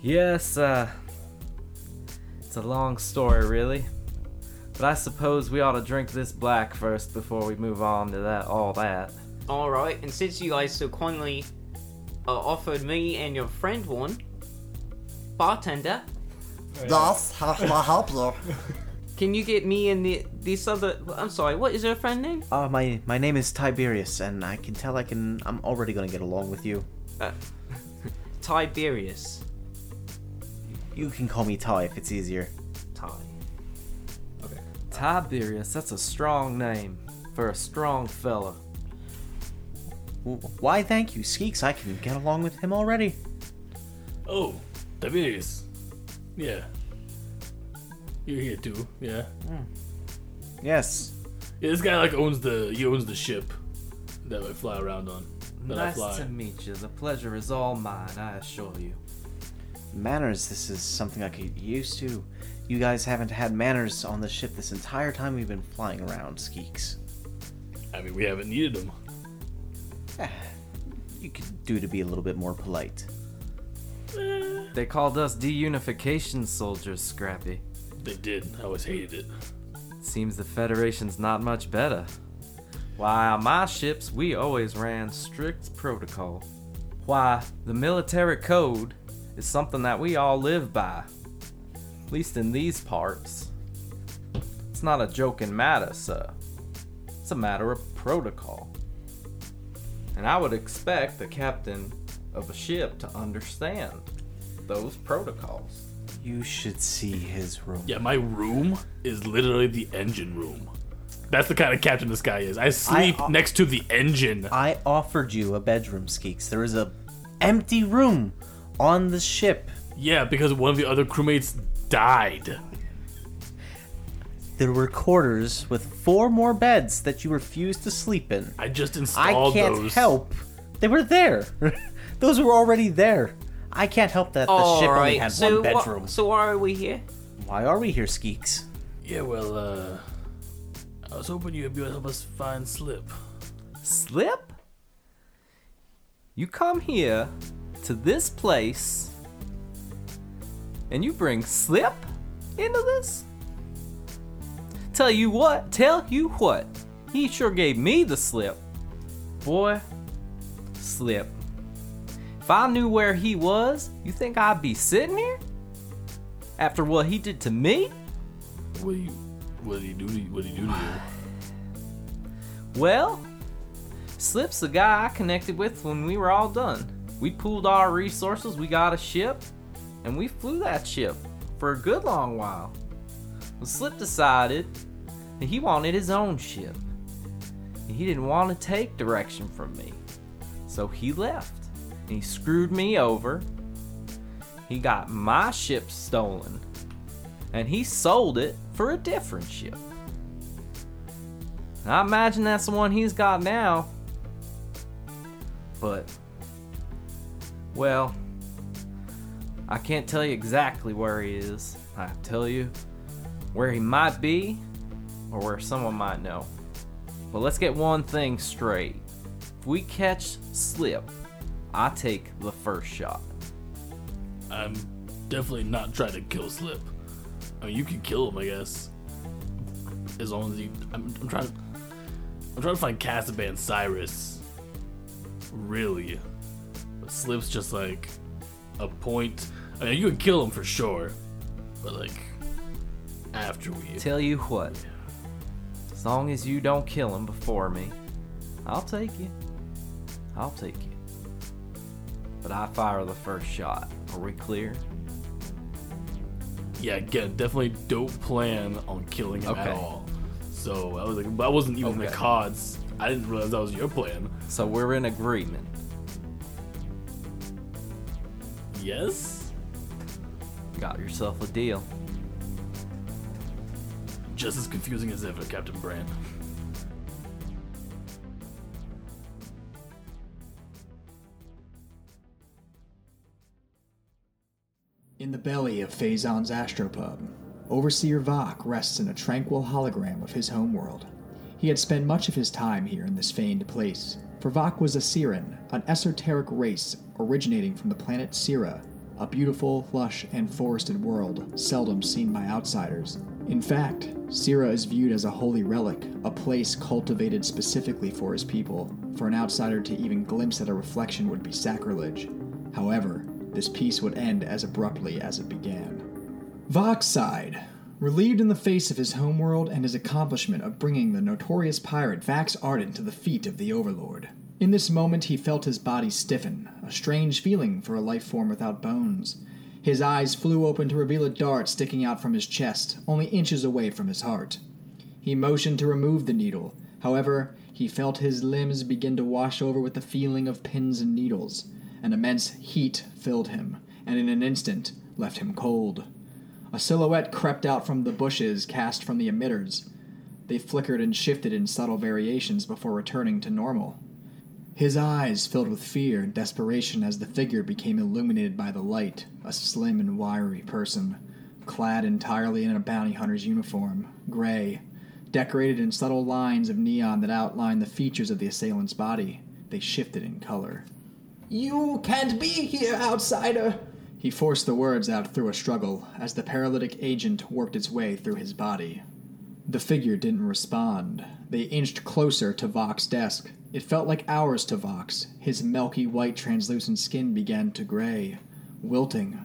Yes, it's a long story, really. But I suppose we ought to drink this black first before we move on to that, all that. Alright, and since you guys so kindly offered me and your friend one, bartender. Yes, how can I help you? Can you get me and this other... I'm sorry, what is your friend name? My name is Tiberius, and I can tell I'm already going to get along with you. Tiberius. You can call me Ty if it's easier. Ty. Okay. Tiberius, that's a strong name for a strong fella. Why, thank you, Skeeks. I can get along with him already. Oh, Tiberius. Yeah. You're here too, yeah. Mm. Yes. Yeah, this guy owns the ship that I fly around on. Nice to meet you. The pleasure is all mine, I assure you. Manners, this is something I could get used to. You guys haven't had manners on the ship this entire time we've been flying around, Skeeks. I mean, we haven't needed them. You could do to be a little bit more polite. They called us deunification soldiers, Scrappy. They did. I always hated it. Seems the Federation's not much better. Why, on my ships, we always ran strict protocol. Why, the military code is something that we all live by. At least in these parts. It's not a joking matter, sir. It's a matter of protocol. And I would expect the captain of a ship to understand those protocols. You should see his room. Yeah, my room is literally the engine room. That's the kind of captain this guy is. I sleep next to the engine. I offered you a bedroom, Skeeks. There is an empty room on the ship. Yeah, because one of the other crewmates died. there were quarters with 4 more beds that you refused to sleep in. I just installed those. I can't help. They were there. Those were already there. I can't help that the ship only had 1 bedroom. So why are we here? Why are we here, Skeeks? Yeah, well, I was hoping you'd be able to help us find Slip. Slip? You come here to this place, and you bring Slip into this? Tell you what, he sure gave me the slip. Boy, Slip. If I knew where he was, you think I'd be sitting here? After what he did to me? What did he do to you? Well, Slip's the guy I connected with when we were all done. We pooled our resources, we got a ship, and we flew that ship for a good long while. Well, Slip decided that he wanted his own ship. And he didn't want to take direction from me. So he left, and he screwed me over. He got my ship stolen, and he sold it for a different ship. And I imagine that's the one he's got now. But, well, I can't tell you exactly where he is. I can tell you where he might be, or where someone might know. But let's get one thing straight. If we catch Slip, I take the first shot. I'm definitely not trying to kill Slip. I mean, you can kill him, I guess. As long as you... I'm trying to find Kazaban Cyrus. Really. But Slip's just like a point. I mean, you can kill him for sure. But like... after we... Tell you what. As long as you don't kill him before me, I'll take you. But I fire the first shot. Are we clear? Yeah, again, definitely don't plan on killing him at all. So I was like, that wasn't even the cards. I didn't realize that was your plan. So we're in agreement. Yes? Got yourself a deal. Just as confusing as ever, Captain Brand. In the belly of Phazon's Astro Pub, Overseer Vach rests in a tranquil hologram of his homeworld. He had spent much of his time here in this famed place, for Vach was a Siren, an esoteric race originating from the planet Sira, a beautiful, lush, and forested world seldom seen by outsiders. In fact, Sira is viewed as a holy relic, a place cultivated specifically for his people. For an outsider to even glimpse at a reflection would be sacrilege. However, this piece would end as abruptly as it began. Vox sighed, relieved in the face of his homeworld and his accomplishment of bringing the notorious pirate Vax Arden to the feet of the Overlord. In this moment, he felt his body stiffen, a strange feeling for a life form without bones. His eyes flew open to reveal a dart sticking out from his chest, only inches away from his heart. He motioned to remove the needle. However, he felt his limbs begin to wash over with the feeling of pins and needles. An immense heat filled him, and in an instant left him cold. A silhouette crept out from the bushes cast from the emitters. They flickered and shifted in subtle variations before returning to normal. His eyes filled with fear and desperation as the figure became illuminated by the light, a slim and wiry person, clad entirely in a bounty hunter's uniform, gray, decorated in subtle lines of neon that outlined the features of the assailant's body. They shifted in color. "You can't be here, outsider!" He forced the words out through a struggle, as the paralytic agent worked its way through his body. The figure didn't respond. They inched closer to Vox's desk. It felt like hours to Vox. His milky white translucent skin began to gray, wilting.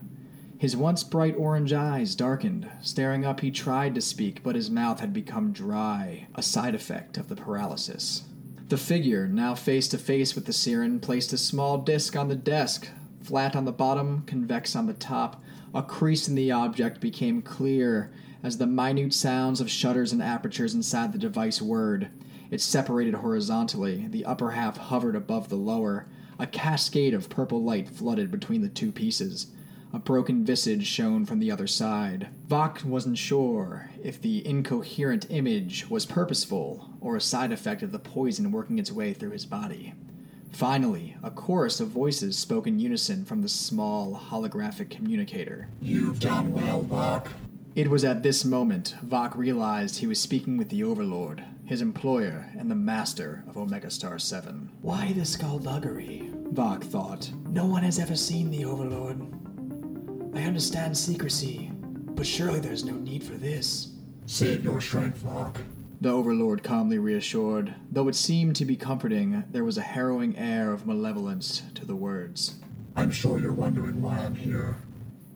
His once bright orange eyes darkened. Staring up, he tried to speak, but his mouth had become dry, a side effect of the paralysis. The figure, now face to face with the Siren, placed a small disc on the desk, flat on the bottom, convex on the top. A crease in the object became clear as the minute sounds of shutters and apertures inside the device whirred. It separated horizontally, the upper half hovered above the lower. A cascade of purple light flooded between the two pieces. A broken visage shone from the other side. Vox wasn't sure if the incoherent image was purposeful or a side effect of the poison working its way through his body. Finally, a chorus of voices spoke in unison from the small, holographic communicator. You've done well, Vox. It was at this moment Vox realized he was speaking with the Overlord, his employer, and the master of Omega Star 7. Why the skullduggery? Vox thought. No one has ever seen the Overlord. I understand secrecy, but surely there's no need for this. Save your strength, Vox. The Overlord calmly reassured. Though it seemed to be comforting, there was a harrowing air of malevolence to the words. I'm sure you're wondering why I'm here.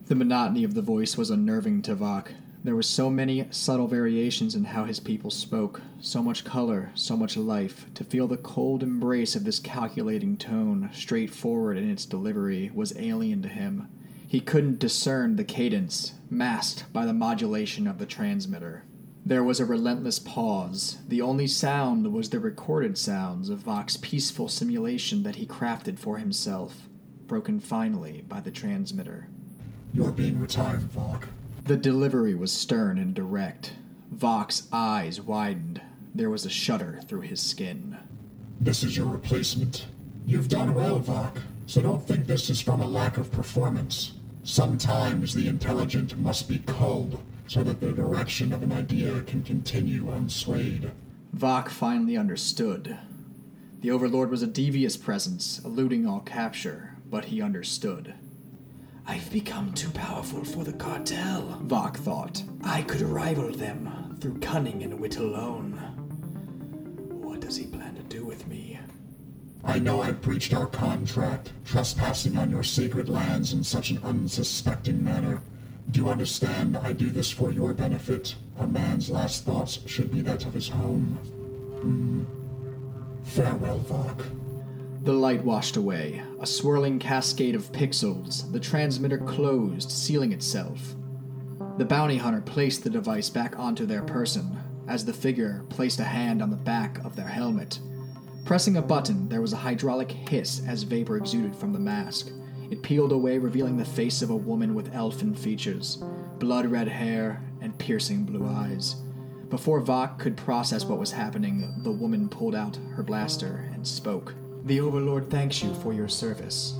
The monotony of the voice was unnerving to Vox. There were so many subtle variations in how his people spoke, so much color, so much life. To feel the cold embrace of this calculating tone, straightforward in its delivery, was alien to him. He couldn't discern the cadence, masked by the modulation of the transmitter. There was a relentless pause. The only sound was the recorded sounds of Vox's peaceful simulation that he crafted for himself, broken finally by the transmitter. You're being retired, Vox. The delivery was stern and direct. Vox's eyes widened. There was a shudder through his skin. This is your replacement. You've done well, Vox, so don't think this is from a lack of performance. Sometimes the intelligent must be culled so that the direction of an idea can continue unswayed. Vox finally understood. The Overlord was a devious presence, eluding all capture, but he understood. I've become too powerful for the cartel, Vox thought. I could rival them through cunning and wit alone. What does he plan to do with me? I know I breached our contract, trespassing on your sacred lands in such an unsuspecting manner. Do you understand I do this for your benefit? A man's last thoughts should be that of his home. Farewell, Vox. The light washed away, a swirling cascade of pixels. The transmitter closed, sealing itself. The bounty hunter placed the device back onto their person, as the figure placed a hand on the back of their helmet. Pressing a button, there was a hydraulic hiss as vapor exuded from the mask. It peeled away, revealing the face of a woman with elfin features, blood-red hair, and piercing blue eyes. Before Vox could process what was happening, the woman pulled out her blaster and spoke. The Overlord thanks you for your service.